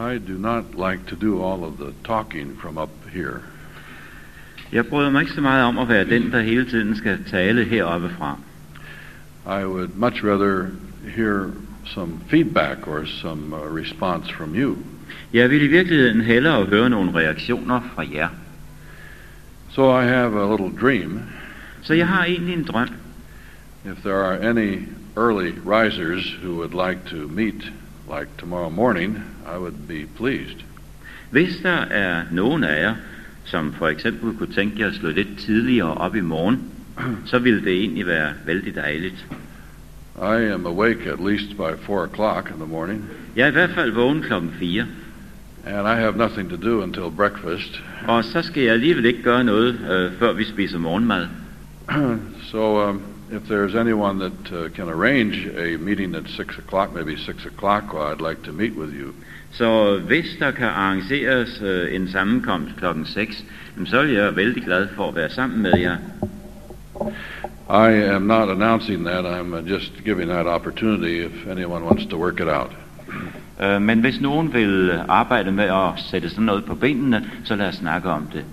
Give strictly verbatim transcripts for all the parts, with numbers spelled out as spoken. I do not like to do all of the talking from up here. Jeg bryder mig ikke så meget om at være den, der hele tiden skal tale heroppe fra. I would much rather hear some feedback or some uh, response from you. Jeg vil i virkeligheden hellere høre nogle reaktioner fra jer. So I have a little dream. Så jeg har egentlig en drøm. If there are any early risers who would like to meet like tomorrow morning, I would be pleased. Hvis der er nogen af jer, som for eksempel kunne tænke jer at slå lidt tidligere op i morgen, så ville det egentlig være vældig dejligt. I am awake at least by four o'clock in the morning. Jeg er i hvert fald vågen klokken fire. And I have nothing to do until breakfast. Og så skal jeg alligevel ikke gøre noget, øh, før vi spiser morgenmad. So um, if there's anyone that uh, can arrange a meeting at six o'clock, maybe six o'clock, well, I'd like to meet with you. Så hvis der kan arrangeres øh, en sammenkomst klokken seks, så vil jeg vældig glad for at være sammen med jer. I am not announcing that. I'm just giving that opportunity if anyone wants to work it out. Uh, men hvis nogen vil arbejde med at sætte sådan noget på benene, så lad os snakke om det.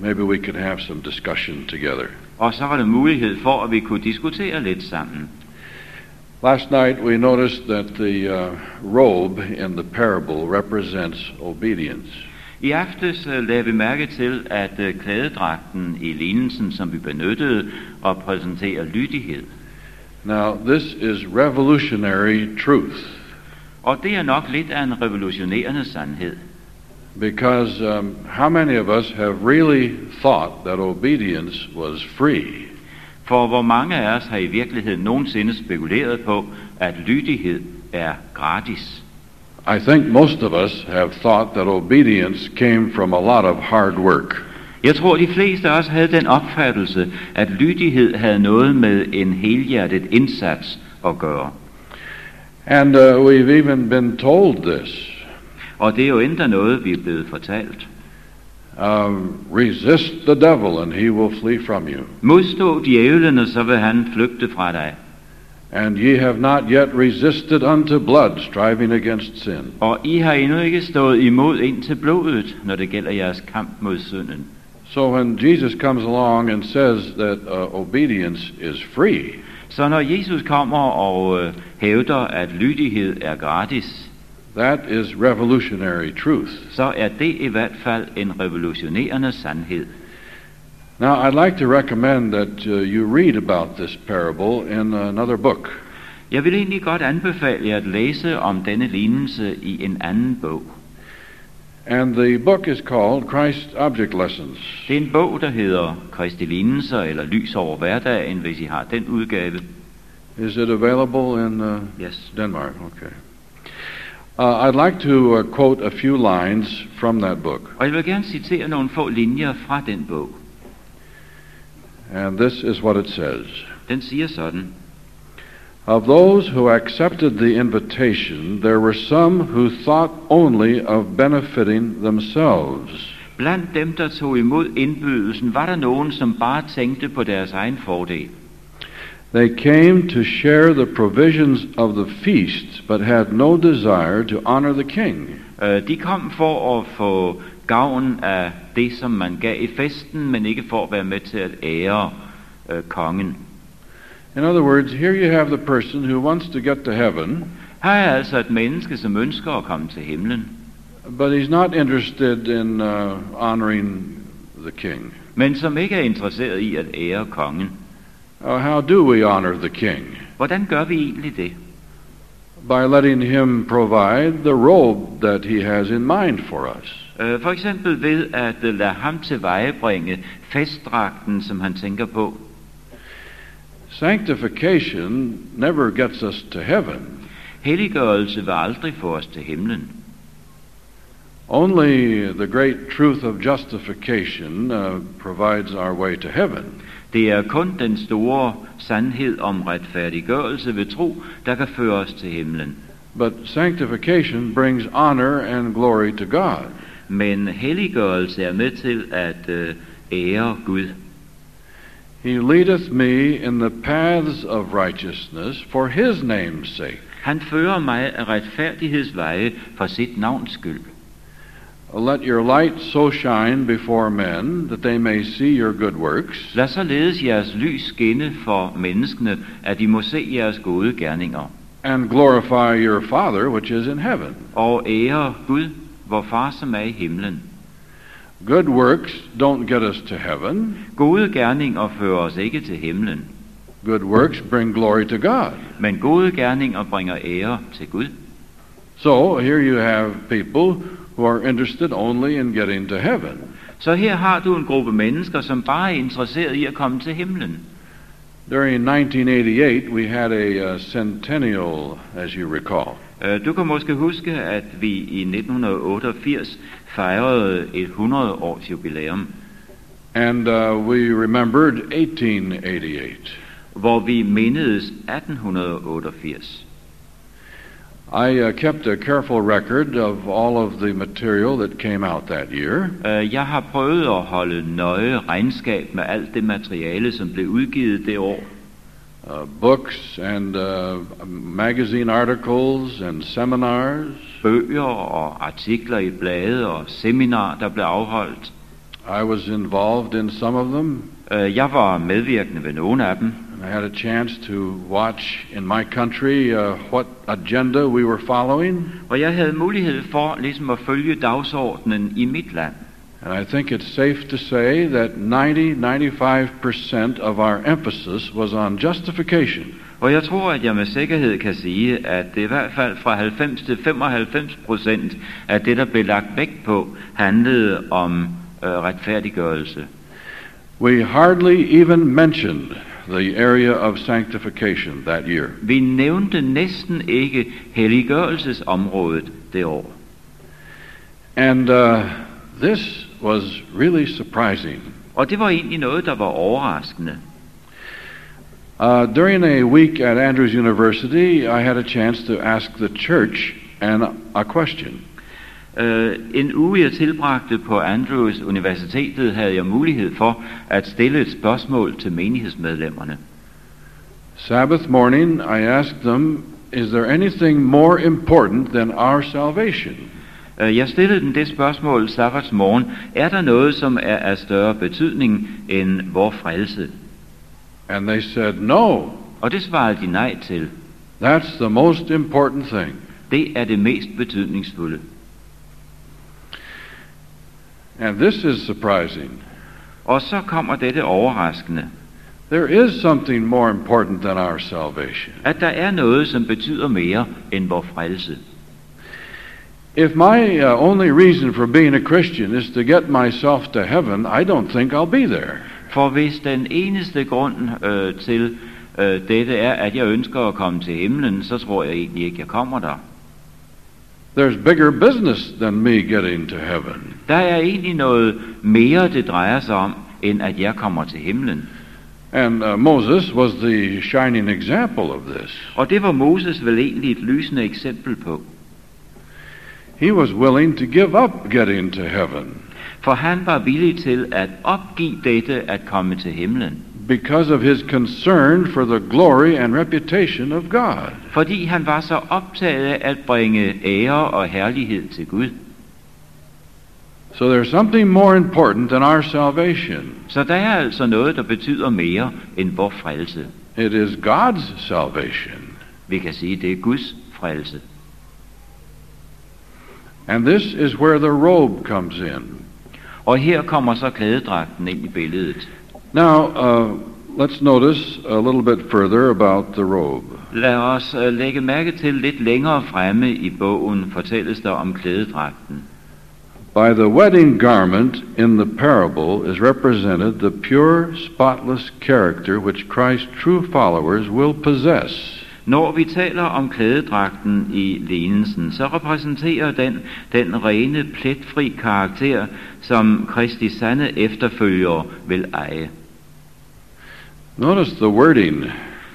Maybe we could have some discussion together. Og så var der mulighed for, at vi kunne diskutere lidt sammen. Last night we noticed that the uh, robe in the parable represents obedience. I aftes uh, lagde vi mærke til, at uh, klædedragten i lignelsen, som vi benyttede, repræsenterer lydighed. Now this is revolutionary truth. Og det er nok lidt af en revolutionerende sandhed. Because um, how many of us have really thought that obedience was free? For hvor mange af os har i virkeligheden nogensinde spekuleret på, at lydighed er gratis? I think most of us have thought that obedience came from a lot of hard work. Jeg tror, de fleste af os havde den opfattelse, at lydighed havde noget med en helhjertet indsats at gøre. And uh, we've even been told this. Og det er jo endda noget, vi er blevet fortalt. Um, resist the devil and he will flee from you. Modstå djævelen, og så vil han flygte fra dig. And ye have not yet resisted unto blood, striving against sin. Og I har endnu ikke stået imod ind til blodet, når det gælder jeres kamp mod synden. So when Jesus comes along and says that uh, obedience is free. Så når Jesus kommer og øh, hævder, at lydighed er gratis. That is revolutionary truth. Så er det i hvert fald en revolutionerende sandhed. Now I'd like to recommend that uh, you read about this parable in another book. Jeg vil egentlig godt anbefale jer at læse om denne lignelse i en anden bog. And the book is called Christ's Object Lessons. Det er en bog, der hedder Kristi lignelser eller lys over hverdagen, hvis I har den udgave. Is it available in uh, yes. Denmark? Okay. Uh, I'd like to uh, quote a few lines from that book. Og jeg vil gerne citere nogle få linjer fra den bog. And this is what it says. Den siger sådan. Of those who accepted the invitation, there were some who thought only of benefiting themselves. Blandt dem, der tog imod indbydelsen, var der nogen, som bare tænkte på deres egen fordel. They came to share the provisions of the feast, but had no desire to honor the king. Uh, de kom for at få gavn af det, som man gav i festen, men ikke for at være med til at ære uh, kongen. In other words, here you have the person who wants to get to heaven. Her er altså et menneske, som ønsker at komme til himlen. But he's not interested in uh, honoring the king. Men som ikke er interesseret i at ære kongen. Uh, how do we honor the king? Hvordan gør vi egentlig det? By letting him provide the robe that he has in mind for us. Uh, for eksempel ved at uh, lade ham tilvejebringe festdragten, som han tænker på. Sanctification never gets us to heaven. Helliggørelse vil aldrig få os til himlen. Only the great truth of justification uh, provides our way to heaven. Det er kun den store sandhed om retfærdiggørelse ved tro, der kan føre os til himlen. But sanctification brings honor and glory to God. Men helliggørelse er med til at øh, ære Gud. He leadeth me in the paths of righteousness for his name's sake. Han fører mig af retfærdighedsveje for sit navns skyld. Let your light so shine before men, that they may see your good works. Lad således jeres lys skinne for menneskene, at de må se jeres gode gerninger. And glorify your Father which is in heaven. Og ære Gud, vor far som er i himlen. Good works don't get us to heaven. Gode gerninger fører os ikke til himlen. Good works bring glory to God. Men gode gerninger bringer ære til Gud. So here you have people who are interested only in getting to heaven. Så her har du en gruppe mennesker, som bare er interesseret i at komme til himlen. During nineteen eighty-eight, we had a uh, centennial, as you recall. Uh, du kan måske huske, at vi i nitten otteogfirs fejrede et hundrede års jubilæum. And uh, we remembered eighteen eighty-eight. Hvor vi mindedes atten otteogfirs. I uh, kept a careful record of all of the material that came out that year. Uh, jeg har prøvet at holde nøje regnskab med alt det materiale, som blev udgivet det år. Uh, books and uh, magazine articles and seminars. Bøger og artikler i blade og seminar, der blev afholdt. I was involved in some of them. Uh, jeg var medvirkende ved nogle af dem. I had a chance to watch in my country uh, what agenda we were following. Og jeg havde mulighed for ligesom at følge dagsordenen i mit land. And I think it's safe to say that ninety to ninety-five percent of our emphasis was on justification. Og jeg tror, at jeg med sikkerhed kan sige, at det i hvert fald fra halvfems til femoghalvfems procent af det, der blev lagt vægt på, handlede om øh, retfærdiggørelse. We hardly even mentioned the area of sanctification that year. Vi nævnte næsten ikke helliggørelsesområdet det år. And uh, this was really surprising. Og det var egentlig noget, der var overraskende. Uh, during a week at Andrews University, I had a chance to ask the church an, a question. Uh, en uge jeg tilbragte på Andrews Universitetet, havde jeg mulighed for at stille et spørgsmål til menighedsmedlemmerne. Sabbath morning I asked them, is there anything more important than our salvation? Uh, jeg stillede dem det spørgsmål sabbaths morgen, er der noget, som er af større betydning end vor frelse? And they said no. Og det svarede de nej til. That's the most important thing. Det er det mest betydningsfulde. And this is surprising. Og så kommer dette overraskende. There is something more important than our salvation. At der er noget, som betyder mere end vor frelse. If my uh, only reason for being a Christian is to get myself to heaven, I don't think I'll be there. For hvis den eneste grund øh, til øh, dette er, at jeg ønsker at komme til himlen, så tror jeg egentlig ikke, jeg kommer der. There's bigger business than me getting to heaven. Der er egentlig noget mere, det drejer sig om, end at jeg kommer til himlen. And uh, Moses was the shining example of this. Og det var Moses vel egentlig et lysende eksempel på. He was willing to give up getting to heaven. For han var villig til at opgive dette at komme til himlen. Because of his concern for the glory and reputation of God. Fordi han var så optaget af at bringe ære og herlighed til Gud. So there's something more important than our salvation. Så der er altså noget, der betyder mere end vor frelse. It is God's salvation. Vi kan sige, det er Guds frelse. And this is where the robe comes in. Og her kommer så klædedragten ind i billedet. Now, uh, let's notice a little bit further about the robe. Lad os uh, lægge mærke til lidt længere fremme i bogen fortælles der om klædedragten. By the wedding garment in the parable is represented the pure, spotless character which Christ's true followers will possess. Når vi taler om klædedragten i lignelsen, så repræsenterer den den rene, pletfri karakter, som Kristi sande efterfølgere vil eje. Notice the wording.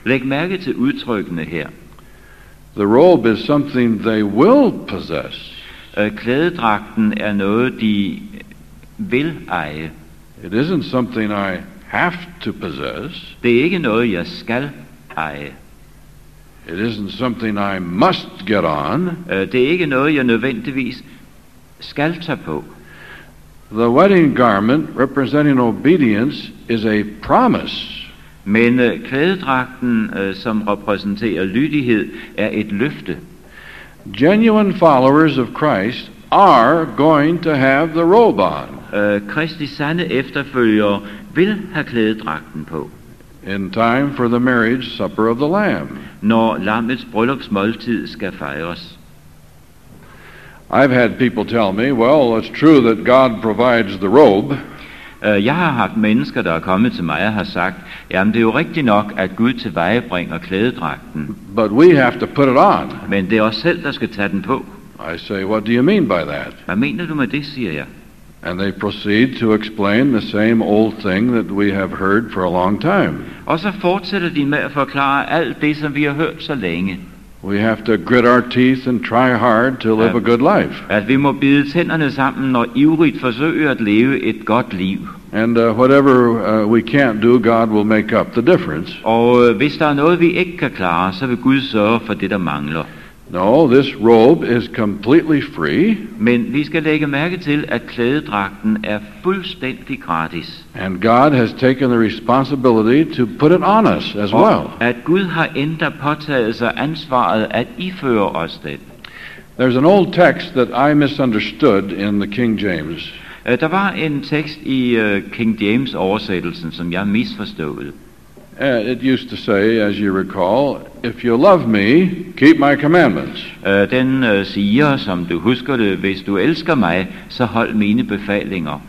Læg mærke til udtrykkene her. The robe is something they will possess. Klædedragten er noget, de vil eje. It isn't something I have to possess. Det er ikke noget, jeg skal eje. It isn't something I must get on. Det er ikke noget, jeg nødvendigvis skal tage på. The wedding garment representing obedience is a promise. Men øh, klædedragten, øh, som repræsenterer lydighed, er et løfte. Genuine followers of Christ are going to have the robe on. Øh, Kristi sande efterfølgere vil have klædedragten på. In time for the marriage supper of the Lamb. Når lammets bryllupsmåltid skal fejres. I've had people tell me, well, it's true that God provides the robe. Jeg har haft mennesker, der er kommet til mig og har sagt, jamen det er jo rigtigt nok, at Gud tilvejebringer klædedragten. But we have to put it on. Men det er os selv, der skal tage den på. I say, what do you mean by that? Hvad mener du med det, siger jeg. And they proceed to explain the same old thing that we have heard for a long time. Og så fortsætter de med at forklare alt det, som vi har hørt så længe. We have to grit our teeth and try hard to live a good life. At vi må bide tænderne sammen og ivrigt forsøge at leve et godt liv. And uh, whatever uh, we can't do, God will make up the difference. Og uh, hvis der er noget vi ikke kan klare, så vil Gud sørge for det der mangler. No, this robe is completely free. Men vi skal lægge mærke til, at klædedragten er fuldstændig gratis. And God has taken the responsibility to put it on us as og well. At Gud har endda påtaget sig ansvaret at iføre os den. There's an old text that I misunderstood in the King James. Uh, der var en tekst i uh, King James oversættelsen, som jeg misforstod. Uh, it used to say, as you recall, if you love me, keep my commandments. Uh, den uh, siger, som du husker det, hvis du elsker mig, så hold mine befalinger.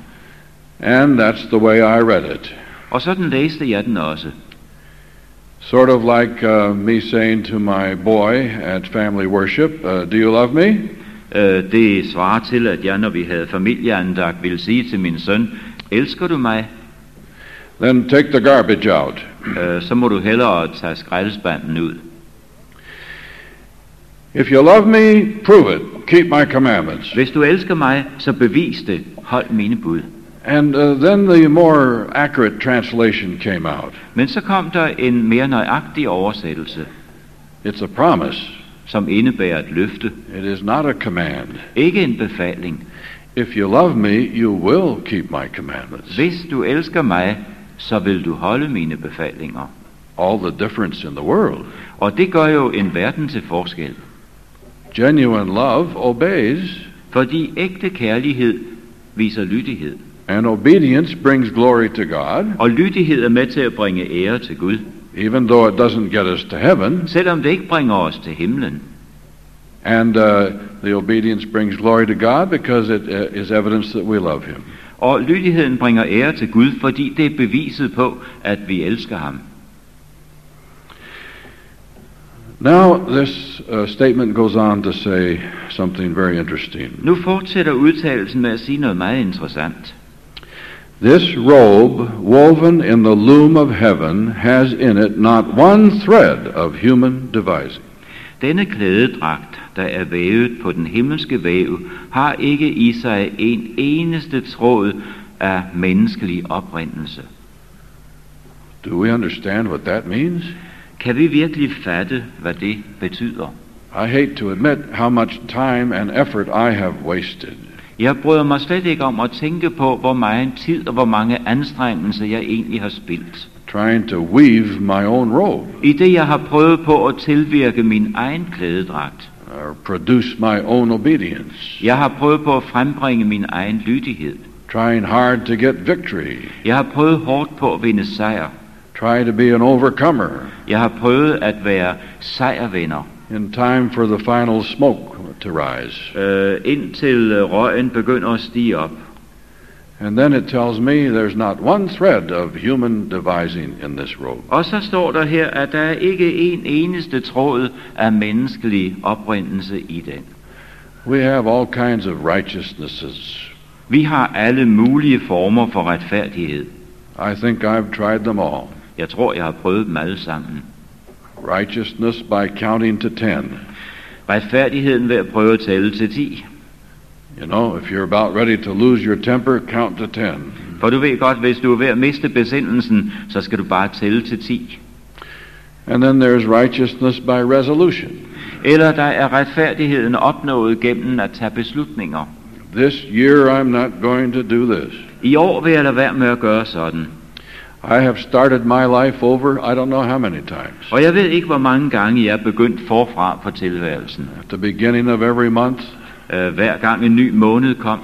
And that's the way I read it. Og sådan læste jeg den også. Sort of like uh, me saying to my boy at family worship, uh, do you love me? Uh, det svarer til, at jeg, når vi havde familieandagt, ville sige til min søn, elsker du mig? Then take the garbage out. Uh, så må du hellere tage skraldespanden ud. If you love me, prove it. Keep my commandments. Hvis du elsker mig, så bevis det. Hold mine bud. And uh, then the more accurate translation came out. Men så kom der en mere nøjagtig oversættelse. It's a promise. Som indebærer et løfte. It is not a command. Ikke en befaling. If you love me, you will keep my commandments. Hvis du elsker mig, så vil du holde mine befalinger. All the difference in the world. Og det gør jo en verden til forskel. Genuine love obeys. Fordi ægte kærlighed viser lydighed. And obedience brings glory to God. Og lydighed er med til at bringe ære til Gud. Even though it doesn't get us to heaven. Selvom det ikke bringer os til himlen. And uh, the obedience brings glory to God because it uh, is evidence that we love him. Og lydigheden bringer ære til Gud, fordi det er beviset på, at vi elsker ham. Now this uh, statement goes on to say something very interesting. Nu fortsætter udtalelsen med at sige noget meget interessant. This robe woven in the loom of heaven has in it not one thread of human devising. Denne klædedragt, der er vævet på den himmelske væv, har ikke i sig en eneste tråd af menneskelig oprindelse. Do we understand what that means? Kan vi virkelig fatte, hvad det betyder? I hate to admit how much time and effort I have wasted. Jeg bryder mig slet ikke om at tænke på, hvor meget tid og hvor mange anstrengelser jeg egentlig har spildt. Trying to weave my own robe. I det jeg har prøvet på at tilvirke min egen klædedragt. Or produce my own obedience. Jeg har prøvet på at frembringe min egen lydighed. Trying hard to get victory. Jeg har prøvet hårdt på at vinde sejr. Try to be an overcomer. Jeg har prøvet at være sejrvinder. In time for the final smoke to rise. Øh, indtil røgen begynder at stige op. And then it tells me there's not one thread of human devising in this robe. Og så står der her, at der er ikke en eneste tråd af menneskelig oprindelse i den. We have all kinds of righteousnesses. Vi har alle mulige former for retfærdighed. I think I've tried them all. Jeg tror, jeg har prøvet dem alle sammen. Righteousness by counting to ten. Retfærdigheden ved at prøve at tælle til ti. You know, if you're about ready to lose your temper, count to ten. For du ved godt, hvis du er ved at miste besindelsen, så skal du bare tælle til ti. And then there's righteousness by resolution. Eller der er retfærdigheden opnået gennem at tage beslutninger. This year I'm not going to do this. I år vil jeg lade være med at gøre sådan. I have started my life over, I don't know how many times. Og jeg ved ikke hvor mange gange jeg er begyndt forfra på tilværelsen. At the beginning of every month. Uh, hver gang en ny måned kom.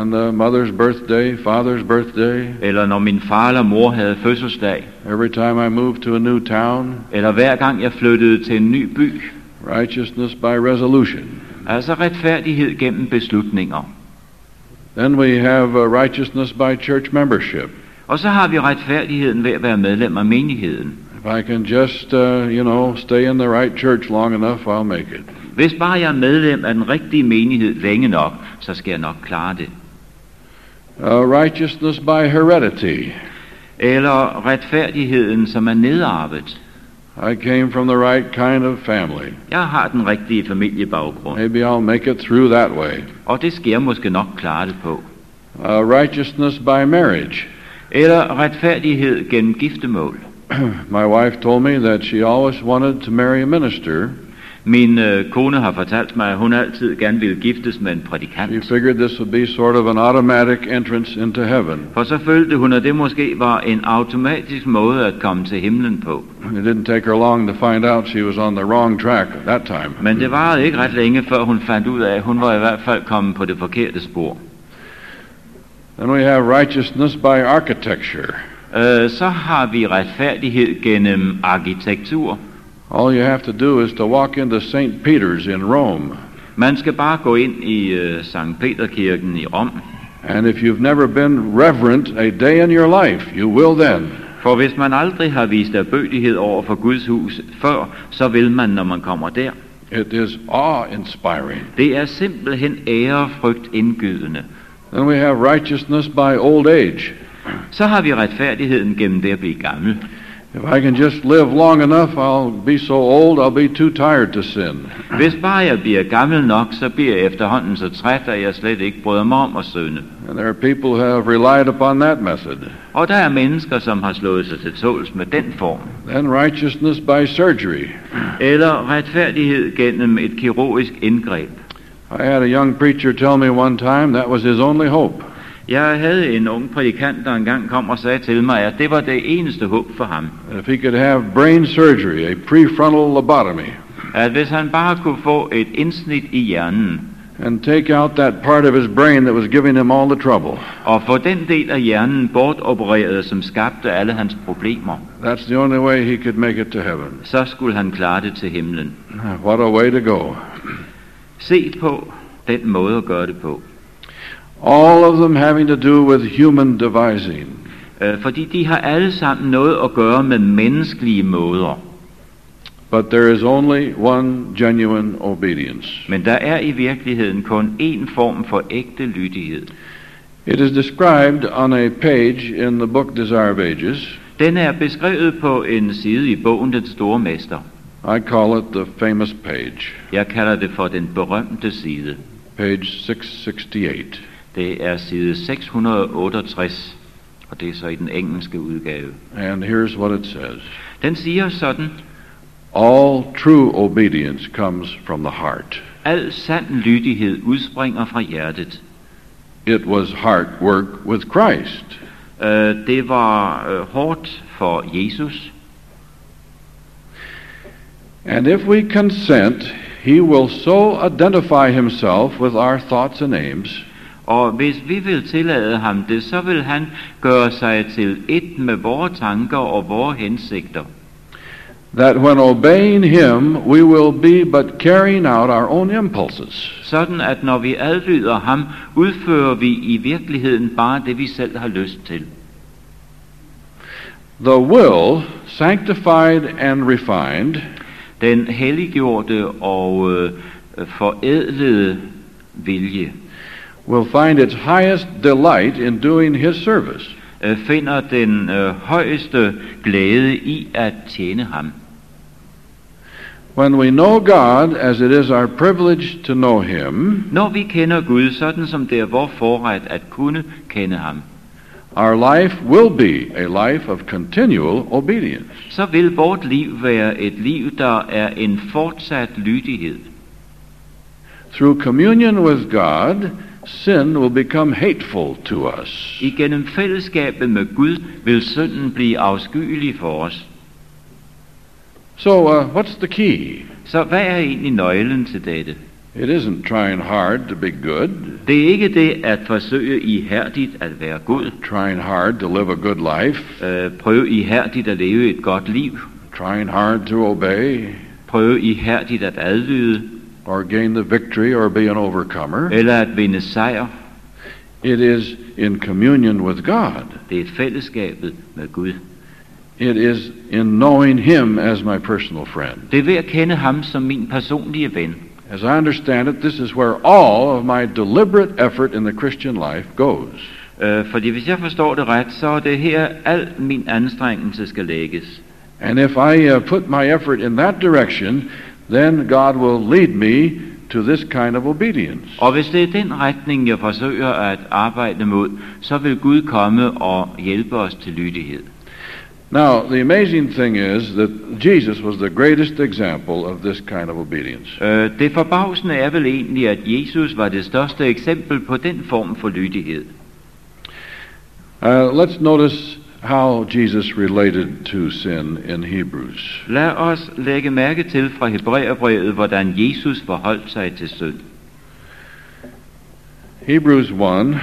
And uh, mother's birthday, father's birthday. Eller når min far eller mor havde fødselsdag. Every time I moved to a new town. Eller hver gang jeg flyttede til en ny by. Righteousness by resolution. Altså retfærdighed gennem beslutninger. Then we have uh, righteousness by church membership. Og så har vi retfærdigheden ved at være medlem af menigheden. If I can just, uh, you know, stay in the right church long enough, I'll make it. Hvis bare jeg er medlem af den rigtige menighed længe nok, så skal jeg nok klare det. Uh, righteousness by heredity. Eller retfærdigheden, som er nedarvet. I came from the right kind of family. Jeg har den rigtige familiebaggrund. Maybe I'll make it through that way. Og det skal jeg måske nok klare det på. Uh, righteousness by marriage. Eller retfærdighed gennem giftemål. My wife told me that she always wanted to marry a minister. Min øh, kone har fortalt mig, at hun altid gerne ville giftes med en prædikant. She figured this would be sort of an automatic entrance into heaven. For så følte hun, at det måske var en automatisk måde at komme til himlen på. It didn't take her long to find out she was on the wrong track at that time. Men det varede ikke ret længe, før hun fandt ud af, at hun var i hvert fald kommet på det forkerte spor. Then we have righteousness by architecture. Uh, så har vi retfærdighed gennem arkitektur. All you have to do is to walk into Saint Peter's in Rome. Man skal bare gå ind i uh, Sankt Peterkirken i Rom. And if you've never been reverent a day in your life, you will then. For hvis man aldrig har vist ærbødighed over for Guds hus før, så vil man, når man kommer der. It is awe-inspiring. Det er simpelthen ærefrygtindgydende. Then we have righteousness by old age. Så har vi retfærdigheden gennem det at blive gammel. If I can just live long enough, I'll be so old, I'll be too tired to sin. Hvis bare jeg bliver gammel nok, så bliver jeg efterhånden så træt, at jeg slet ikke bryder mig om at synde. And there are people who have relied upon that method. Og der er mennesker, som har slået sig til tåls med den form. Then righteousness by surgery. Eller retfærdighed gennem et kirurgisk indgreb. I had a young preacher tell me one time that was his only hope. Jeg havde en ung prædikant, der engang kom og sagde til mig, at det var det eneste håb for ham. If he could have brain surgery, a prefrontal lobotomy. At hvis han bare kunne få et indsnit i hjernen. And take out that part of his brain that was giving him all the trouble. Og få den del af hjernen bortopereret, som skabte alle hans problemer. That's the only way he could make it to heaven. Så skulle han klare det til himlen. What a way to go. Se på den måde at gøre det på. All of them having to do with human devising. Uh, fordi de har alle sammen noget at gøre med menneskelige måder. But there is only one genuine obedience. Men der er i virkeligheden kun én form for ægte lydighed. It is described on a page in the book Desire of Ages. Den er beskrevet på en side i bogen Den Store Mester. I call it the famous page. Jeg kalder det for den berømte side. Page six sixty-eight. Det er side seks hundrede og otteogtres, og det er så i den engelske udgave. And here's what it says. Den siger sådan: All true obedience comes from the heart. Al sand lydighed udspringer fra hjertet. It was hard work with Christ. Uh, det var uh, hårdt for Jesus. And if we consent, he will so identify himself with our thoughts and aims. Og hvis vi vil tillade ham det, så vil han gøre sig til et med vores tanker og vores hensigter. That when obeying him, we will be but carrying out our own impulses. Sådan at når vi adlyder ham, udfører vi i virkeligheden bare det, vi selv har lyst til. The will, sanctified and refined. Den helliggjorte og øh, forædlede vilje. Will find its highest delight in doing his service. Uh, finder den uh, højeste glæde i at tjene ham. When we know God as it is our privilege to know him. Når vi kender Gud sådan som det er vores forret at kunne kende ham. our life will be a life of continual obedience. Så vil vort liv være et liv, der er en fortsat lydighed. Through communion with God, sin will become hateful to us. Igennem fællesskabet med Gud vil synden blive afskyelig for os. So uh, what's the key? Så hvad er egentlig nøglen til dette? It isn't trying hard to be good. Det er ikke det at forsøge ihærdigt at være god. Trying hard to live a good life. Øh, prøv ihærdigt at leve et godt liv. Trying hard to obey. Prøv ihærdigt at adlyde. Or gain the victory or be an overcomer. Eller at vinde sejr. It is in communion with God. Det er fællesskabet med Gud. It is in knowing him as my personal friend. Det er ved at kende ham som min personlige ven. As I understand it, this is where all of my deliberate effort in the Christian life goes. Uh, fordi hvis jeg forstår det ret, så er det her al min anstrengelse skal lægges. And if I uh, put my effort in that direction, then God will lead me to this kind of obedience. Og hvis det er den retning, jeg forsøger at arbejde mod, så vil Gud komme og hjælpe os til lydighed. Now, the amazing thing is that Jesus was the greatest example of this kind of obedience. Uh, det forbavsende er vel egentlig, at Jesus var det største eksempel på den form for lydighed. Uh, let's notice how Jesus related to sin in Hebrews. Lad os lægge mærke til fra Hebræerbrevet, hvordan Jesus forholdt sig til synd. Hebrews one.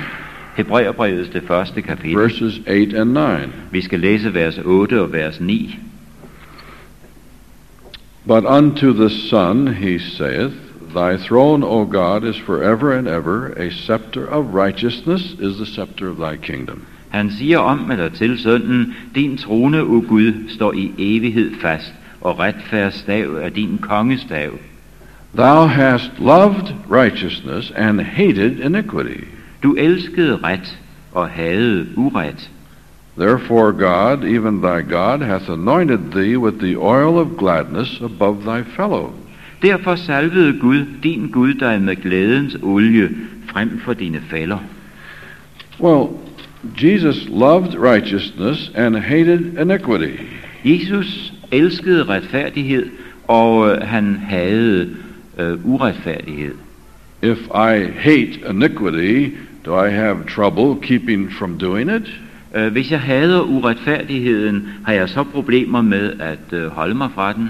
Hebræerbrevet det første kapitel. Verses eight and nine. Vi skal læse vers otte og vers ni. But unto the Son he saith, Thy throne, O God, is forever and ever, a scepter of righteousness is the scepter of thy kingdom. Han siger om eller til sønnen, din trone, o Gud, står i evighed fast, og retfærdsstav er din kongestav. Thou hast loved righteousness and hated iniquity. Du elskede ret og hadede uret. Therefore God, even thy God, hath anointed thee with the oil of gladness above thy fellows. Derfor salvede Gud, din Gud, dig med glædens olie frem for dine fæller. Well, Jesus loved righteousness and hated iniquity. Jesus elskede retfærdighed, og øh, han hadede øh, uretfærdighed. If I hate iniquity, do I have trouble keeping from doing it? Uh, hvis jeg hader uretfærdigheden, har jeg så problemer med at uh, holde mig fra den?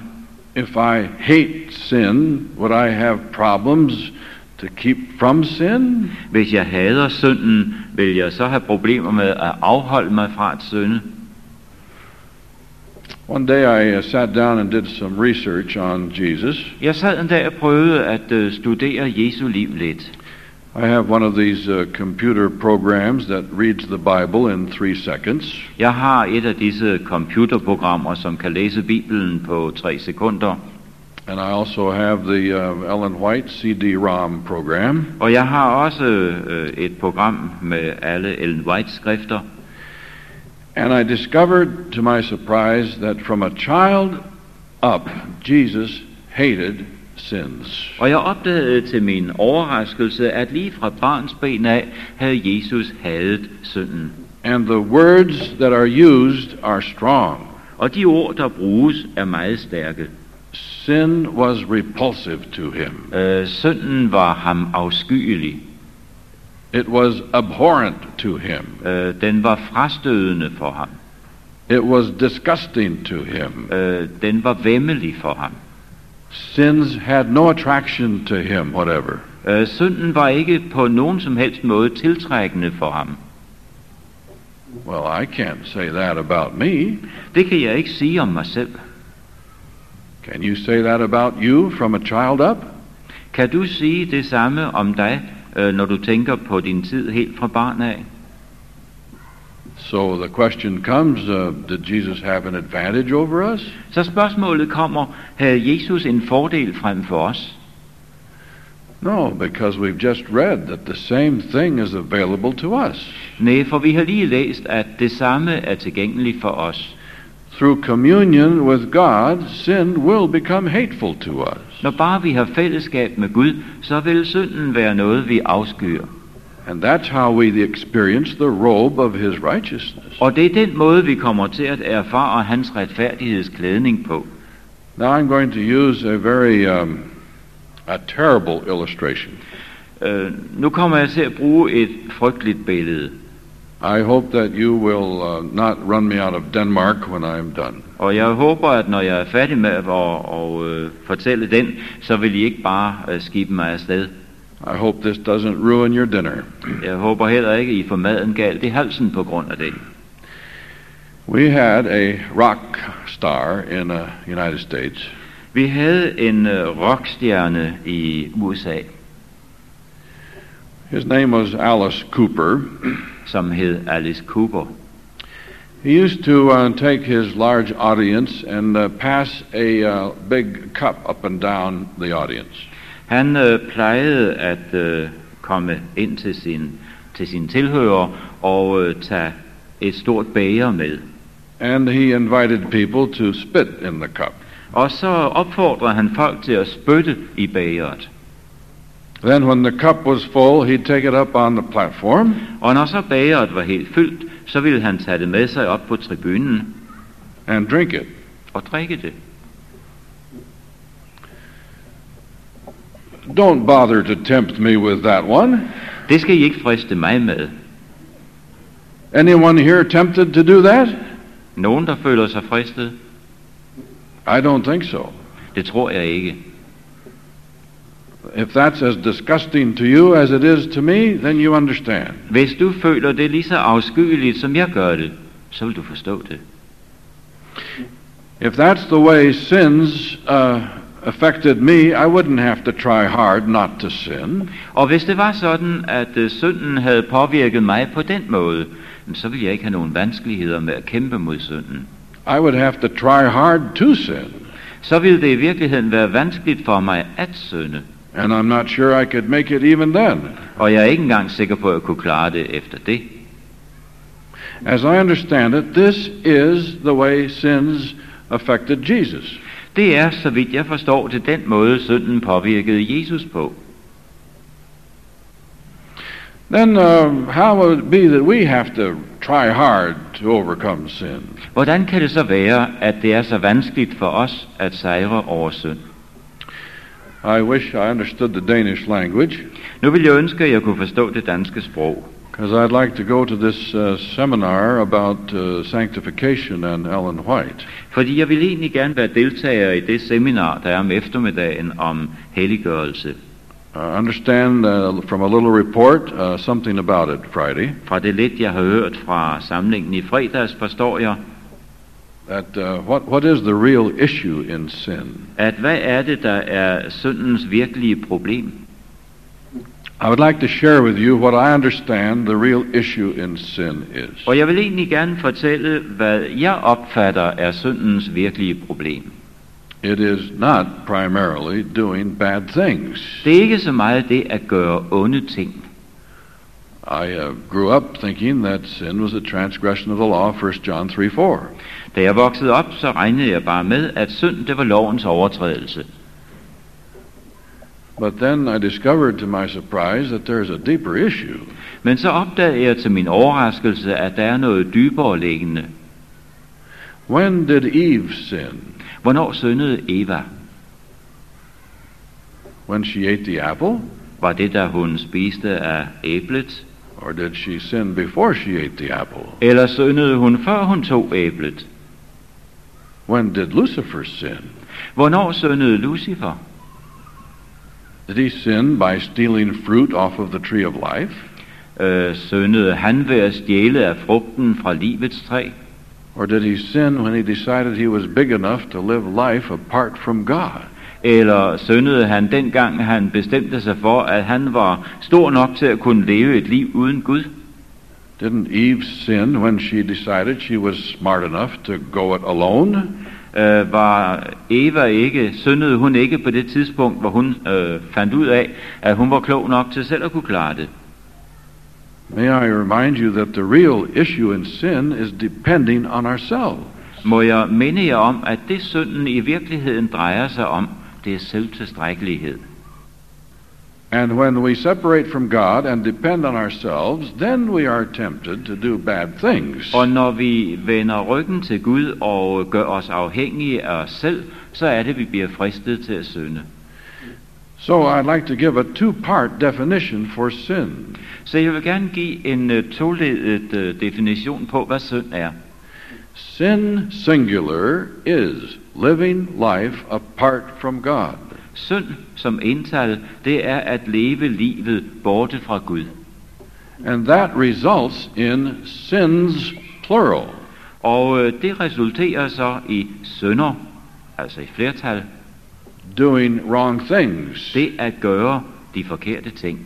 If I hate sin, would I have problems to keep from sin? Hvis jeg hader synden, vil jeg så have problemer med at afholde mig fra at synde? One day I uh, sat down and did some research on Jesus. Jeg sad en dag og prøvede at uh, studere Jesu liv lidt. I have one of these uh, computer programs that reads the Bible in three seconds. Jeg har et af disse computerprogrammer, som kan læse Bibelen på tre sekunder. And I also have the uh, Ellen White C D ROM program. Og jeg har også uh, et program med alle Ellen Whites skrifter. And I discovered, to my surprise, that from a child up, Jesus hated sins. Og jeg opdagede til min overraskelse, at lige fra barnsben af havde Jesus hadet synden. And the words that are used are strong. Og de ord, der bruges, er meget stærke. Sin was repulsive to him. Uh, synden var ham afskyelig. It was abhorrent to him. Uh, den var frastødende for ham. It was disgusting to him. Uh, den var væmmelig for ham. Sins had no attraction to him whatever. Uh, synden var ikke på nogen som helst måde tiltrækkende for ham. Well, I can't say that about me. Det kan jeg ikke sige om mig selv. Can you say that about you from a child up? Kan du sige det samme om dig, Uh, når du tænker på din tid helt fra barn af? So the question comes, uh, did Jesus have an advantage over us? Så spørgsmålet kommer, havde Jesus en fordel frem for os? No, because we've just read that the same thing is available to us. Nej, for vi har lige læst, at det samme er tilgængeligt for os. Through communion with God, sin will become hateful to us. Når bare vi har fællesskab med Gud, så vil synden være noget, vi afskyer. And that's how we experience the robe of his righteousness. Og det er den måde vi kommer til at erfare hans retfærdighedsklædning på. Now I'm going to use a very um, a terrible illustration. Uh, nu kommer jeg til at bruge et frygteligt billede. I hope that you will uh, not run me out of Denmark when I am done. Og jeg håber, at når jeg er færdig med at og, og, øh, fortælle den, så vil I ikke bare øh, skibe mig afsted. I hope this doesn't ruin your dinner. Jeg håber heller ikke, I får maden galt i halsen på grund af det. We had a rock star in the United States. Vi havde en øh, rockstjerne i U S A. His name was Alice Cooper. Som hed Alice Cooper. He used to uh, take his large audience and uh, pass a uh, big cup up and down the audience. Han uh, plejede at uh, komme ind til sin til sine tilhørere og uh, tage et stort bæger med. And he invited people to spit in the cup. Og så opfordrede han folk til at spytte i bægeret. Then when the cup was full, he'd take it up on the platform. Og når så bægeret var helt fyldt, så ville han tage det med sig op på tribunen. And drink it. Og drikke det. Don't bother to tempt me with that one. Det skal I ikke friste mig med. Anyone here tempted to do that? Nogen der føler sig fristet? I don't think so. Det tror jeg ikke. If that's as disgusting to you as it is to me, then you understand. Hvis du føler det lige så afskyeligt som jeg gør det, så vil du forstå det. If that's the way sins uh, affected me, I wouldn't have to try hard not to sin. Og hvis det var sådan at uh, synden havde påvirket mig på den måde, så ville jeg ikke have nogen vanskeligheder med at kæmpe mod synden. I would have to try hard to sin. Så ville det i virkeligheden være vanskeligt for mig at synde. And I'm not sure I could make it even then. Og jeg er ikke engang sikker på at jeg kunne klare det efter det. As I understand it, this is the way sins affected Jesus. Det er, så vidt jeg forstår, til den måde synden påvirkede Jesus på. Then uh, how would it be that we have to try hard to overcome sin? Hvordan kan det så være, at det er så vanskeligt for os at sejre over synd? I wish I understood the Danish language. Nu vil jeg ønske, at jeg kunne forstå det danske sprog. Because I'd like to go to this uh, seminar about uh, sanctification and Ellen White. Fordi jeg vil egentlig gerne være deltager i det seminar, der er om eftermiddagen om helliggørelse. I understand uh, from a little report uh, something about it Friday. Fra det lidt jeg har hørt fra samlingen i fredags forstår jeg. At uh, what what is the real issue in sin? At hvad er det der er syndens virkelige problem? I would like to share with you what I understand the real issue in sin is. Og jeg vil egentlig gerne fortælle hvad jeg opfatter er syndens virkelige problem. It is not primarily doing bad things. Det er ikke så meget det at gøre onde ting. I uh, grew up thinking that sin was a transgression of the law, First John three four. Da jeg voksede op, så regnede jeg bare med, at synd det var lovens overtrædelse. But then I discovered to my surprise that there is a deeper issue. Men så opdagede jeg til min overraskelse, at der er noget dybere liggende. When did Eve sin? Hvornår syndede Eva? When she ate the apple? Var det, da hun spiste af æblet? Or did she sin before she ate the apple? Eller syndede hun, før hun tog æblet? When did Lucifer sin? Hvornår syndede Lucifer? Did he sin by stealing fruit off of the tree of life? Øh, syndede han ved at stjæle af frugten fra livets træ? Or did he sin when he decided he was big enough to live life apart from God? Eller syndede han dengang han bestemte sig for at han var stor nok til at kunne leve et liv uden Gud? Didn't Eve sin when she decided she was smart enough to go it alone? Uh, var Eva ikke syndede hun ikke på det tidspunkt hvor hun uh, fandt ud af at hun var klog nok til selv at kunne klare det? May I remind you that the real issue in sin is depending on ourselves. Må jeg minde jer om, at det synden i virkeligheden drejer sig om, det er selvtilstrækkelighed. And when we separate from God and depend on ourselves, then we are tempted to do bad things. Og når vi vender ryggen til Gud og gør os afhængige af os selv, så er det, vi bliver fristet til at synde. So I'd like to give a two-part definition for sin. Så jeg vil gerne give en uh, toledet uh, definition på, hvad synd er. Sin singular is living life apart from God. Synd som ental, det er at leve livet borte fra Gud. And that results in sins plural. Og uh, det resulterer så i synder, altså i flertal. Doing wrong things. Det at gøre de forkerte ting.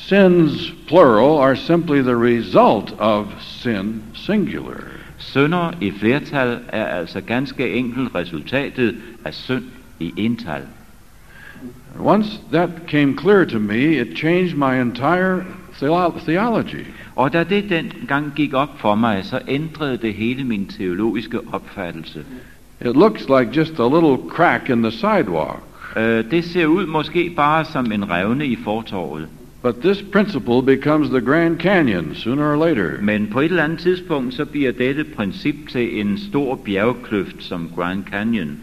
Sins plural are simply the result of sin singular. Synder i flertal er altså ganske enkelt resultatet af synd i ental. Once that came clear to me, it changed my entire theology. Og da det dengang gik op for mig, så ændrede det hele min teologiske opfattelse. It looks like just a little crack in the sidewalk. Uh, det ser ud måske bare som en revne i fortovet. But this principle becomes the Grand Canyon sooner or later. Men på et eller andet tidspunkt så bliver dette princip til en stor bjergkløft som Grand Canyon.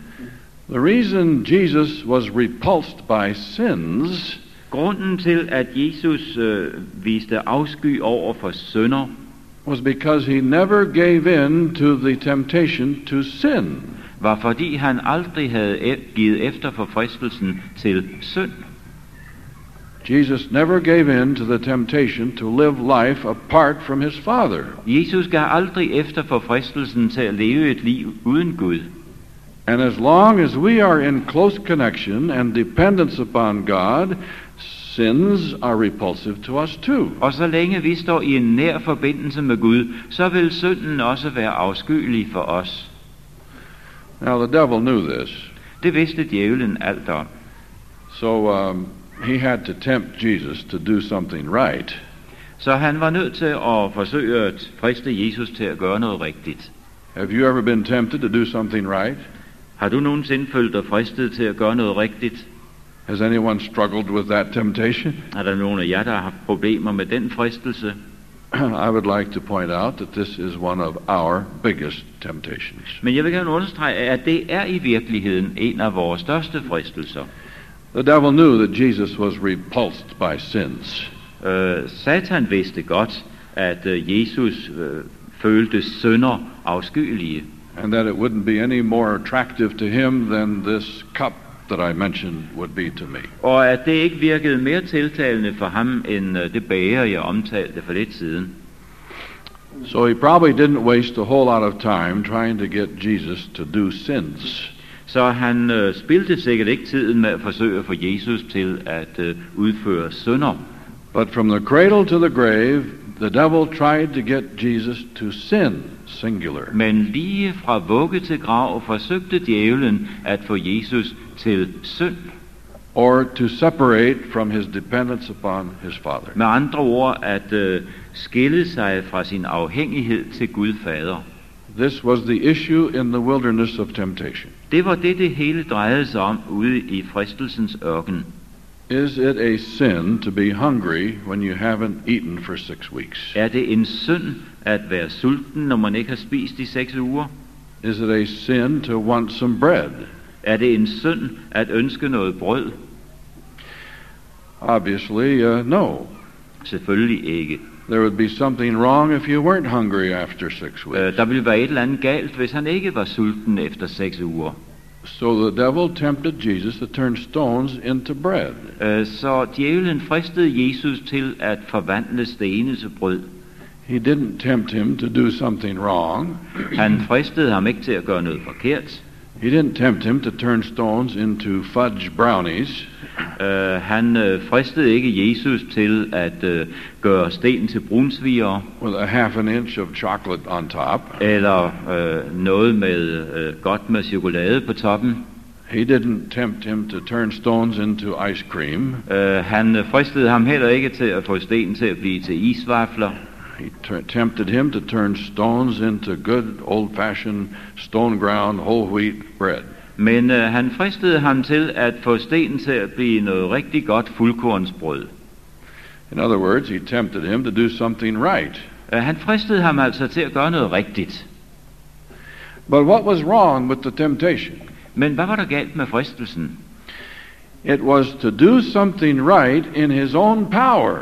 The reason Jesus was repulsed by sins. Grunden til at Jesus øh, viste afsky over for synder, was because he never gave in to the temptation to sin. Var fordi han aldrig havde givet efter for fristelsen til synd. Jesus never gave in to the temptation to live life apart from his Father. Jesus gav aldrig efter for fristelsen til at leve et liv uden Gud. And as long as we are in close connection and dependence upon God, sins are repulsive to us too. Og så længe vi står i en nær forbindelse med Gud, så vil synden også være afskyelig for os. Now the devil knew this. Det vidste djævlen alt om. So um, he had to tempt Jesus to do something right. Så han var nødt til at forsøge at friste Jesus til at gøre noget rigtigt. Have you ever been tempted to do something right? Har du nogensinde følt dig fristet til at gøre noget rigtigt? Has anyone struggled with that temptation? Er der nogen af jer, der har haft problemer med den fristelse? I would like to point out that this is one of our biggest temptations. Men jeg vil gerne understrege, at det er i virkeligheden en af vores største fristelser. The devil knew that Jesus was repulsed by sins. Uh, Satan vidste godt, at uh, Jesus uh, følte synder afskyelige. And that it wouldn't be any more attractive to him than this cup that I mentioned would be to me. Og at det ikke virkede mere tiltalende for ham end det bæger jeg omtalte for lidt siden. So he probably didn't waste a whole lot of time trying to get Jesus to do sins. Så han øh, spildte sikkert ikke tiden med at forsøge at få Jesus til at øh, udføre synder. But from the cradle to the grave, the devil tried to get Jesus to sin. Singular. Men lige fra vugge til grav forsøgte djævlen at få Jesus til synd. Or to separate from his dependence upon his Father. Med andre ord at øh, skille sig fra sin afhængighed til Gud Fader. This was the issue in the wilderness of temptation. Det var det det hele drejede sig om ude i fristelsens ørken. Is it a sin to be hungry when you haven't eaten for six weeks? Er det en synd at være sulten, når man ikke har spist i seks uger? Is it a sin to want some bread? Er det en synd at ønske noget brød? Obviously, uh, no. Selvfølgelig ikke. There would be something wrong if you weren't hungry after six weeks. Uh, der ville være et eller andet galt, hvis han ikke var sulten efter seks uger. So the devil tempted Jesus to turn stones into bread. Uh, så djævlen fristede Jesus til at forvandle stene til brød. He didn't tempt him to do something wrong. Han fristede ham ikke til at gøre noget forkert. He didn't tempt him to turn stones into fudge brownies. Uh, han uh, fristede ikke Jesus til at uh, gøre sten til brunsviger. With a half an inch of chocolate on top. Eller uh, noget med uh, godt med chokolade på toppen. He didn't tempt him to turn stones into ice cream. Uh, han uh, fristede ham heller ikke til at få sten til at blive til isvafler. He t- tempted him to turn stones into good old-fashioned stone-ground whole wheat bread. Men øh, han fristede ham til at få stenen til at blive noget rigtig godt fuldkornsbrød. In other words, he tempted him to do something right. Uh, han fristede ham altså til at gøre noget rigtigt. But what was wrong with the temptation? Men hvad var der galt med fristelsen? It was to do something right in his own power.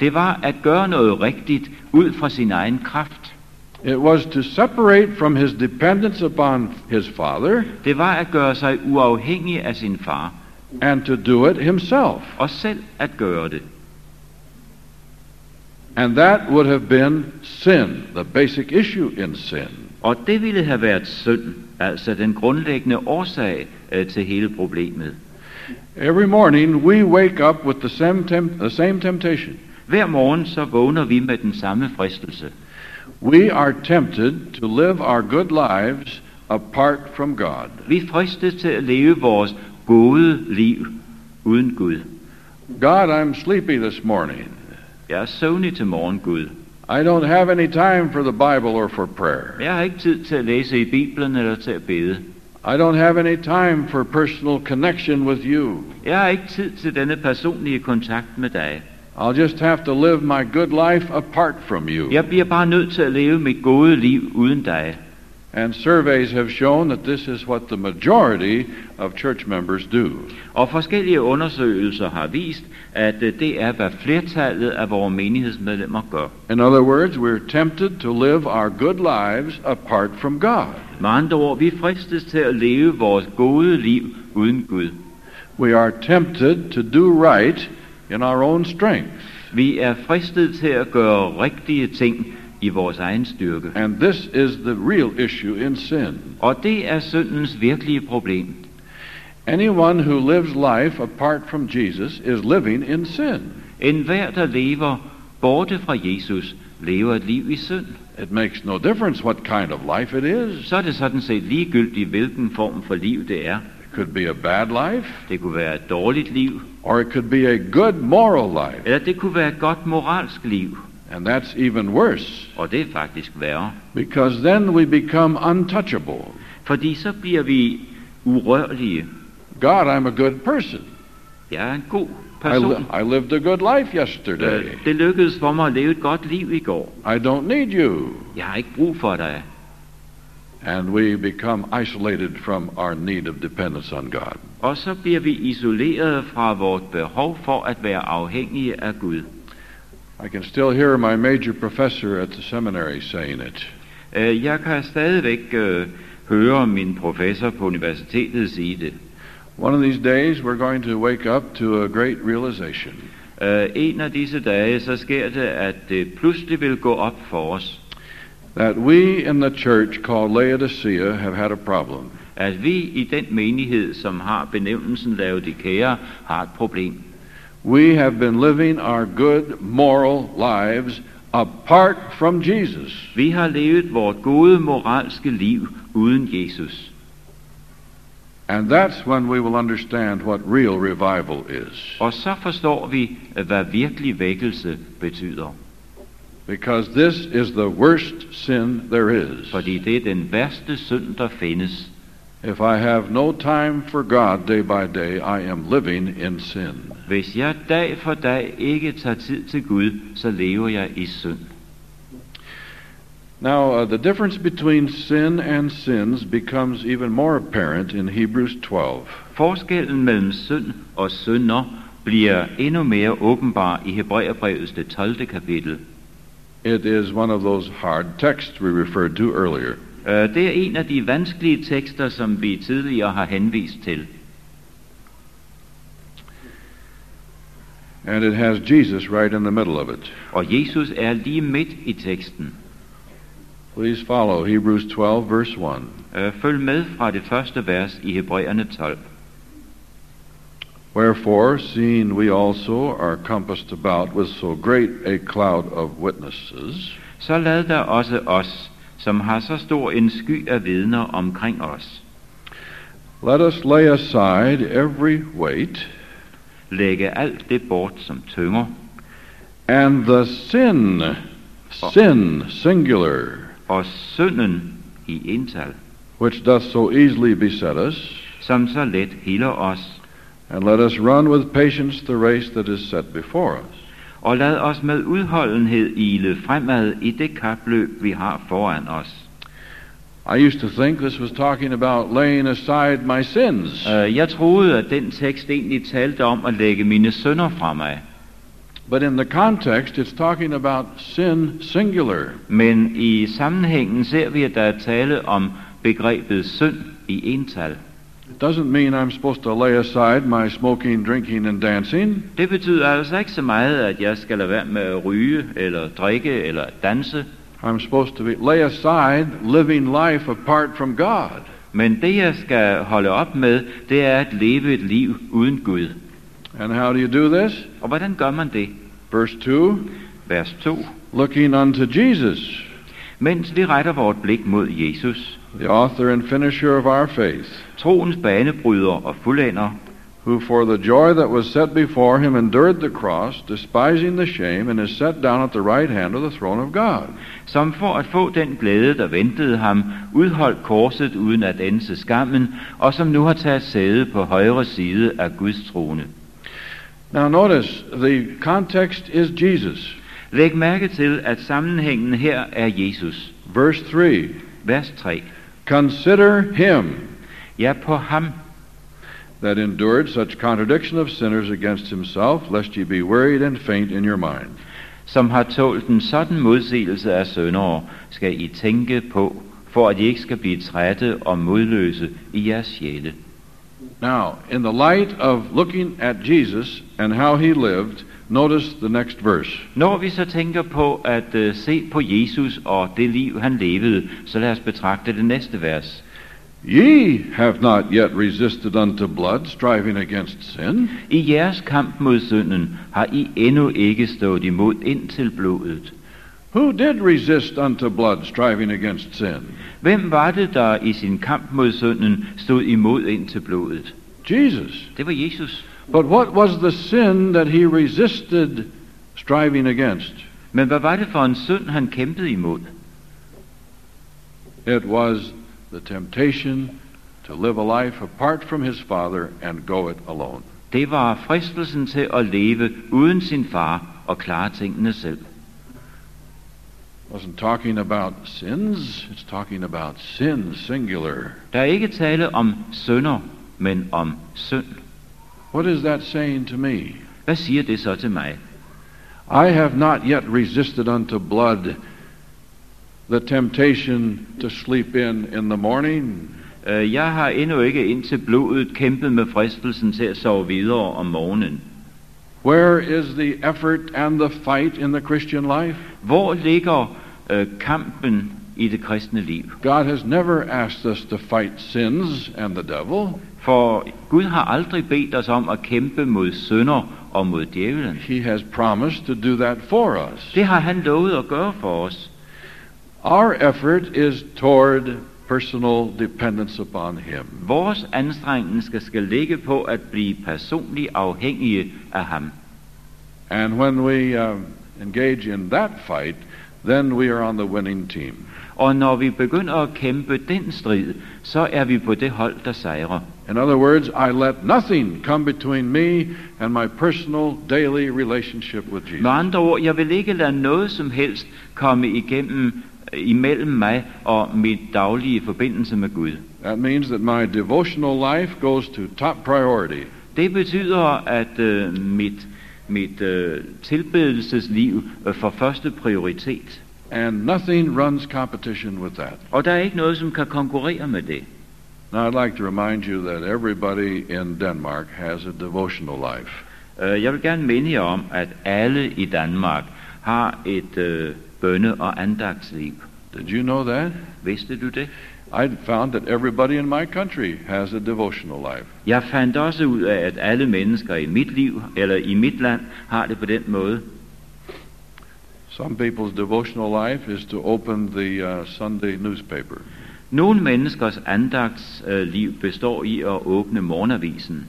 Det var at gøre noget rigtigt ud fra sin egen kraft. It was to separate from his dependence upon his father. Det var at gøre sig uafhængig af sin far. And to do it himself. Og selv at gøre det. And that would have been sin, the basic issue in sin. Og det ville have været synd, altså den grundlæggende årsag øh, til hele problemet. Every morning we wake up with the same, temp- the same temptation. Hver morgen så vågner vi med den samme fristelse. We are tempted to live our good lives apart from God. Vi fristes til at leve vores gode liv uden Gud. God, I'm sleepy this morning. Jeg er søvnig til morgen, Gud. I don't have any time for the Bible or for prayer. Jeg har ikke tid til at læse i Bibelen eller til at bede. I don't have any time for personal connection with you. Jeg har ikke tid til denne personlige kontakt med dig. I'll just have to live my good life apart from you. Jeg bliver bare nødt til at leve mit gode liv uden dig. And surveys have shown that this is what the majority of church members do. Og forskellige undersøgelser har vist, at det er hvad flertallet af vores menighedsmedlemmer gør. In other words, we're tempted to live our good lives apart from God. Med andre ord, vi fristes til at leve vores gode liv uden Gud. We are tempted to do right in our own strength. Vi er fristet til at gøre rigtige ting i vores egen styrke. And this is the real issue in sin. Og det er syndens virkelige problem. Anyone who lives life apart from Jesus is living in sin. Enhver der lever borte fra Jesus lever et liv i synd. It makes no difference what kind of life it is. Så er det sådan set ligegyldigt hvilken form for liv det er. It could be a bad life. Det kunne være et dårligt liv. Or it could be a good moral life. Eller det kunne være et godt moralsk liv. And that's even worse. Og det er faktisk værre. Because then we become untouchable. Fordi så bliver vi urørlige. God, I'm a good person. Jeg er en god person. I, li- I lived a good life yesterday. Uh, det lykkedes for mig at leve et godt liv i går. I don't need you. Jeg har ikke brug for dig. And we become isolated from our need of dependence on God. Og så bliver vi isoleret fra vort behov for at være afhængige af Gud. I can still hear my major professor at the seminary saying it. Uh, jeg kan stadigvæk uh, høre min professor på universitetet sige det. One of these days we're going to wake up to a great realization. Uh, en af disse dage så sker det, at det pludselig vil gå op for os. That we in the church called Laodicea have had a problem. At vi i den menighed, som har benævnelsen Laodicea, har et problem. We have been living our good moral lives apart from Jesus. Vi har levet vores gode moralske liv uden Jesus. And that's when we will understand what real revival is. Og så forstår vi hvad virkelig vækkelse betyder. Because this is the worst sin there is. Fordi det er den værste synd der findes. If I have no time for God day by day, I am living in sin. Hvis jeg dag for dag ikke tager tid til Gud, så lever jeg i synd. Now uh, the difference between sin and sins becomes even more apparent in Hebrews twelve. Forskellen mellem synd og synder bliver endnu mere åbenbar i Hebræerbrevets det tolvte kapitel. It is one of those hard texts we referred to earlier. Uh, det er en af de vanskelige tekster, som vi tidligere har henvist til. And it has Jesus right in the middle of it. Og Jesus er lige midt i teksten. Please follow Hebrews twelve verse one. Uh, følg med fra det første vers i Hebræerne tolv. Wherefore, seeing we also are compassed about with so great a cloud of witnesses. Så lad der også os, som har så stor en sky af vidner omkring os. Let us lay aside every weight. Lægge alt det bort, som tynger. And the sin, sin singular. Og synden i ental. Which doth so easily beset us. som så let hilder os. And let us run with patience the race that is set before us. Og lad os med udholdenhed ile fremad i det kapløb, vi har foran os. I used to think this was talking about laying aside my sins. Uh, jeg troede, at den tekst egentlig talte om at lægge mine synder fra mig. But in the context, it's talking about sin singular. Men i sammenhængen ser vi, at der er tale om begrebet synd i ental. It doesn't mean I'm supposed to lay aside my smoking, drinking and dancing. Det betyder altså ikke så meget, at jeg skal lade være med at ryge eller drikke eller danse. I'm supposed to be lay aside living life apart from God. Men det jeg skal holde op med, det er at leve et liv uden Gud. And how do you do this? Og hvordan gør man det? Verse to. Vers to. Looking unto Jesus. Mens vi retter vores blik mod Jesus. The author and finisher of our faith. Troens banebryder og fuldender. Who for the joy that was set before him endured the cross, despising the shame, and is set down at the right hand of the throne of God. Som for at få den glæde, der ventede ham, udholdt korset uden at ænse skammen, og som nu har taget sæde på højre side af Guds trone. Now notice, the context is Jesus. Læg mærke til, at sammenhængen her er Jesus. Verse tre. Vers tre. Consider him. Ja, på ham. That endured such contradiction of sinners against himself, lest ye be wearied and faint in your mind. Som har tålt en sådan modsigelse af syndere, skal I tænke på, for at I ikke skal blive trætte og modløse i jeres sjæle. Now, in the light of looking at Jesus and how he lived, notice the next verse. Når vi så tænker på at uh, se på Jesus og det liv han levede, så lad os betragte det næste vers. Ye have not yet resisted unto blood, striving against sin. I jeres kamp mod synden har I endnu ikke stået imod indtil blodet. Who did resist unto blood, striving against sin? Hvem var det, der i sin kamp mod synden stod imod indtil blodet? Jesus. Det var Jesus. But what was the sin that he resisted striving against? Men hvad var det for en synd, han kæmpede imod? It was the temptation to live a life apart from his father and go it alone. Det var fristelsen til at leve uden sin far og klare tingene selv. Wasn't talking about sins, it's talking about sin singular. Der er ikke tale om synder, men om synd. What is that saying to me? Hvad siger det så til mig? I have not yet resisted unto blood the temptation to sleep in in the morning. Uh, jeg har endnu ikke indtil blodet kæmpet med fristelsen til at sove videre om morgenen. Where is the effort and the fight in the Christian life? Hvor ligger uh, kampen i det kristne liv? God has never asked us to fight sins and the devil. For Gud har aldrig bedt os om at kæmpe mod synder og mod djævelen. He has promised to do that for us. Det har han lovet at gøre for os. Our effort is toward personal dependence upon him. Vores anstrengelse skal ligge på at blive personligt afhængige af ham. And when we uh, engage in that fight, then we are on the winning team. Og når vi begynder at kæmpe den strid, så er vi på det hold, der sejrer. In other words, I let nothing come between me and my personal daily relationship with Jesus. Med andre ord, jeg vil ikke lade noget som helst komme igennem imellem mig og mit daglige forbindelse med Gud. That means that my devotional life goes to top priority. Det betyder, at uh, mit mit uh, tilbedelsesliv uh, får første prioritet. And nothing runs competition with that. Og der er ikke noget, som kan konkurrere med det. Now I'd like to remind you that everybody in Denmark has a devotional life. Uh, jeg vil gerne minde jer om, at alle i Danmark har et uh, bønne- og andagtsliv. Did you know that? Vidste du det? I found that everybody in my country has a devotional life. Jeg fandt også ud af, at alle mennesker i mit liv eller i mit land har det på den måde. Some people's devotional life is to open the uh, Sunday newspaper. Nogle menneskers andagsliv uh, består i at åbne morgenavisen.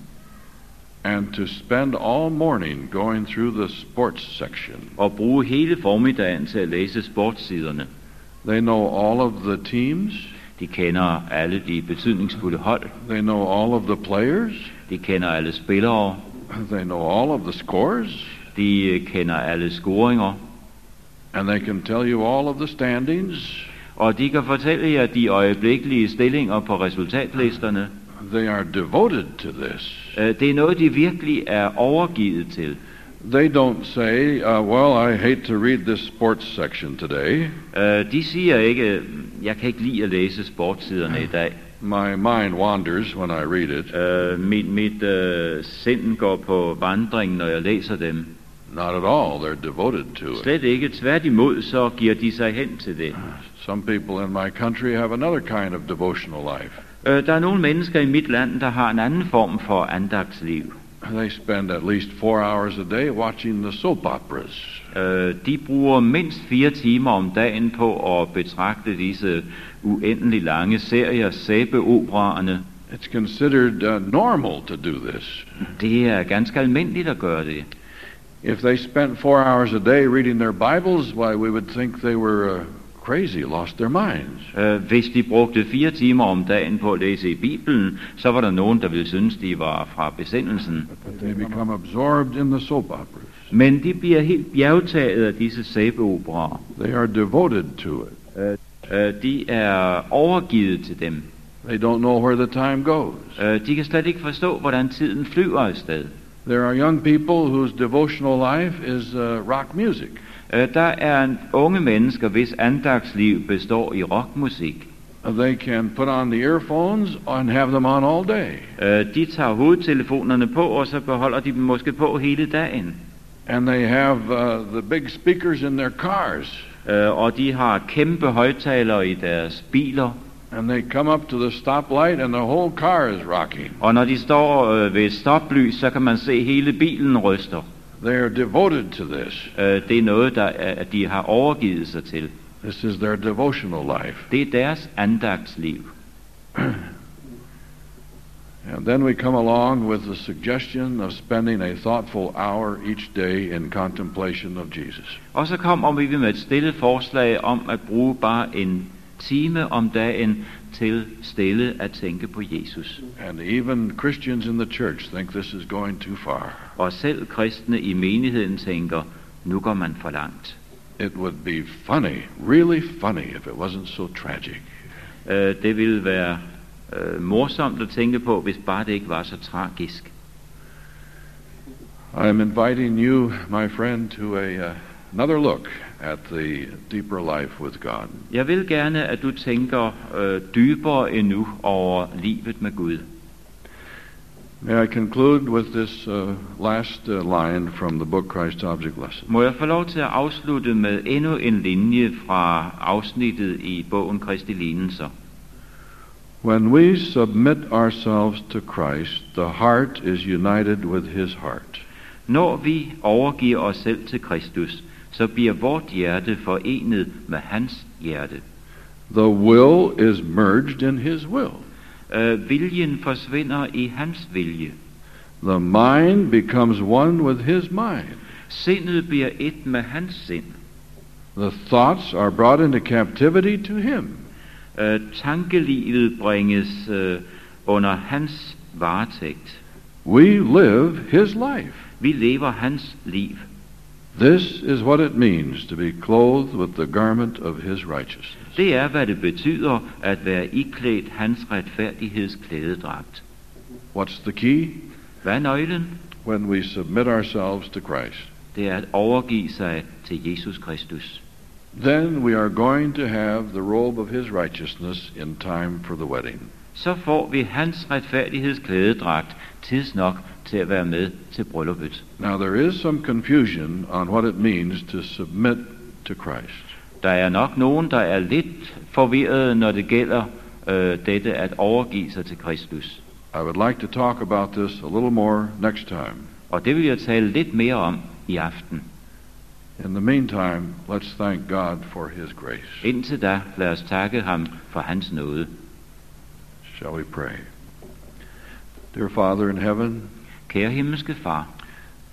And to spend all morning going through the sports section. Og bruge hele formiddagen til at læse sportssiderne. They know all of the teams. De kender alle de betydningsfulde hold. They know all of the players. De kender alle spillere. They know all of the scores. De kender alle scoringer. And they can tell you all of the standings. Og de kan fortælle jer de øjeblikkelige stillinger på resultatlisterne. They are devoted to this. Uh, det er noget, de virkelig er overgivet til. They don't say, uh, well, I hate to read this sports section today. Uh, de siger ikke, jeg kan ikke lide at læse sportssiderne i dag. My mind wanders when I read it. Uh, mit mit uh, sind går på vandring, når jeg læser dem. Not at all. They're devoted to it. Slet ikke. Tværtimod, så giver de sig hen til det. Some people in my country have another kind of devotional life. Uh, der er nogle mennesker i mit land, der har en anden form for andagtsliv. They spend at least four hours a day watching the soap operas. Uh, de bruger mindst fire timer om dagen på at betragte disse uendelig lange serier, sæbeoperaerne. It's considered uh, normal to do this. Det er ganske almindeligt at gøre det. If they spent four hours a day reading their Bibles, why, we would think they were uh, crazy, lost their minds. Uh, hvis de brugte fire timer om dagen på at læse i Bibelen, så var der nogen, der ville synes, de var fra besindelsen. They become absorbed in the soap operas. Men de bliver helt bjergtaget af disse sæbeoperaer. They are devoted to it. Uh, uh, de er overgivet til dem. They don't know where the time goes. Uh, de kan slet ikke forstå, hvordan tiden flyver afsted. There are young people whose devotional life is uh, rock music. Uh, der er unge mennesker, hvis andagsliv består i rockmusik. They can put on the earphones and have them on all day. Uh, de tager hovedtelefonerne på, og så beholder de dem måske på hele dagen. And they have uh, the big speakers in their cars. Uh, og de har kæmpe højttalere i deres biler. And they come up to the stoplight and the whole car is rocking. Og når de står øh, ved et stoplys, så kan man se hele bilen ryster. They are devoted to this. Uh, det er noget, der er, de har overgivet sig til. This is their devotional life. Det er deres andagtsliv. And then we come along with the suggestion of spending a thoughtful hour each day in contemplation of Jesus. Og så kommer vi med et stille forslag om at bruge bare en time om dagen til stille at tænke på Jesus. And even Christians in the church think this is going too far. Og selv kristne i menigheden tænker, nu går man for langt. It would be funny, really funny, if it wasn't so tragic. Uh, det ville være uh, morsomt at tænke på, hvis bare det ikke var så tragisk. I'm inviting you, my friend, to a uh, another look at the deeper life with God. Jeg vil gerne, at du tænker øh, dybere endnu over livet med Gud. May I conclude with this uh, last uh, line from the book Christ's Object Lessons. Må jeg få lov til at afslutte med endnu en linje fra afsnittet i bogen Kristi Lignelser. When we submit ourselves to Christ, the heart is united with his heart. Når vi overgiver os selv til Kristus, så bliver vort hjerte forenet med hans hjerte. The will is merged in his will. Uh, viljen forsvinder i hans vilje. The mind becomes one with his mind. Sindet bliver et med hans sind. The thoughts are brought into captivity to him. Uh, tankelivet bringes uh, under hans varetægt. We live his life. Vi lever hans liv. This is what it means to be clothed with the garment of his righteousness. Det er, hvad det betyder at være iklædt hans retfærdighedsklædedragt. What's the key? Hvad er nøglen? When we submit ourselves to Christ. Det er at overgive sig til Jesus Kristus. Then we are going to have the robe of his righteousness in time for the wedding. Så får vi hans retfærdighedsklædedragt tids nok til at være med til brylluppet. Now there is some confusion on what it means to submit to Christ. Der er nok nogen, der er lidt forvirret, når det gælder øh, dette at overgive sig til Kristus. I would like to talk about this a little more next time. Og det vil jeg tale lidt mere om i aften. In the meantime, let's thank God for his grace. Indtil da, lad os takke ham for hans nåde. Shall we pray? Dear Father in heaven, kære himmelske far,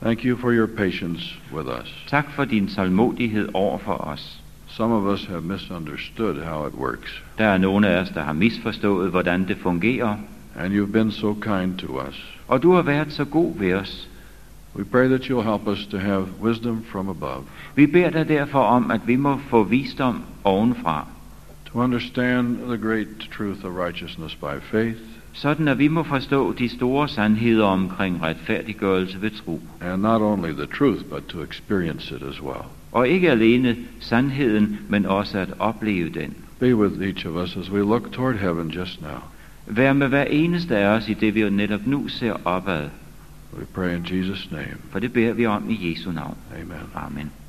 thank you for your patience with us. Tak for din tålmodighed over for os. Some of us have misunderstood how it works. Der er nogle af os, der har misforstået, hvordan det fungerer. And you've been so kind to us. Og du har været så god ved os. We pray that you'll help us to have wisdom from above. Vi beder dig derfor om, at vi må få visdom ovenfra. To understand the great truth of righteousness by faith. Sådan at vi må forstå de store sandheder omkring retfærdiggørelse ved tro. And not only the truth, but to experience it as well. Og ikke alene sandheden, men også at opleve den. Be with each of us as we look toward heaven just now. Vær med hver eneste af os i det, vi netop nu ser opad. We pray in Jesus' name. For det beder vi om i Jesu navn. Amen. Amen.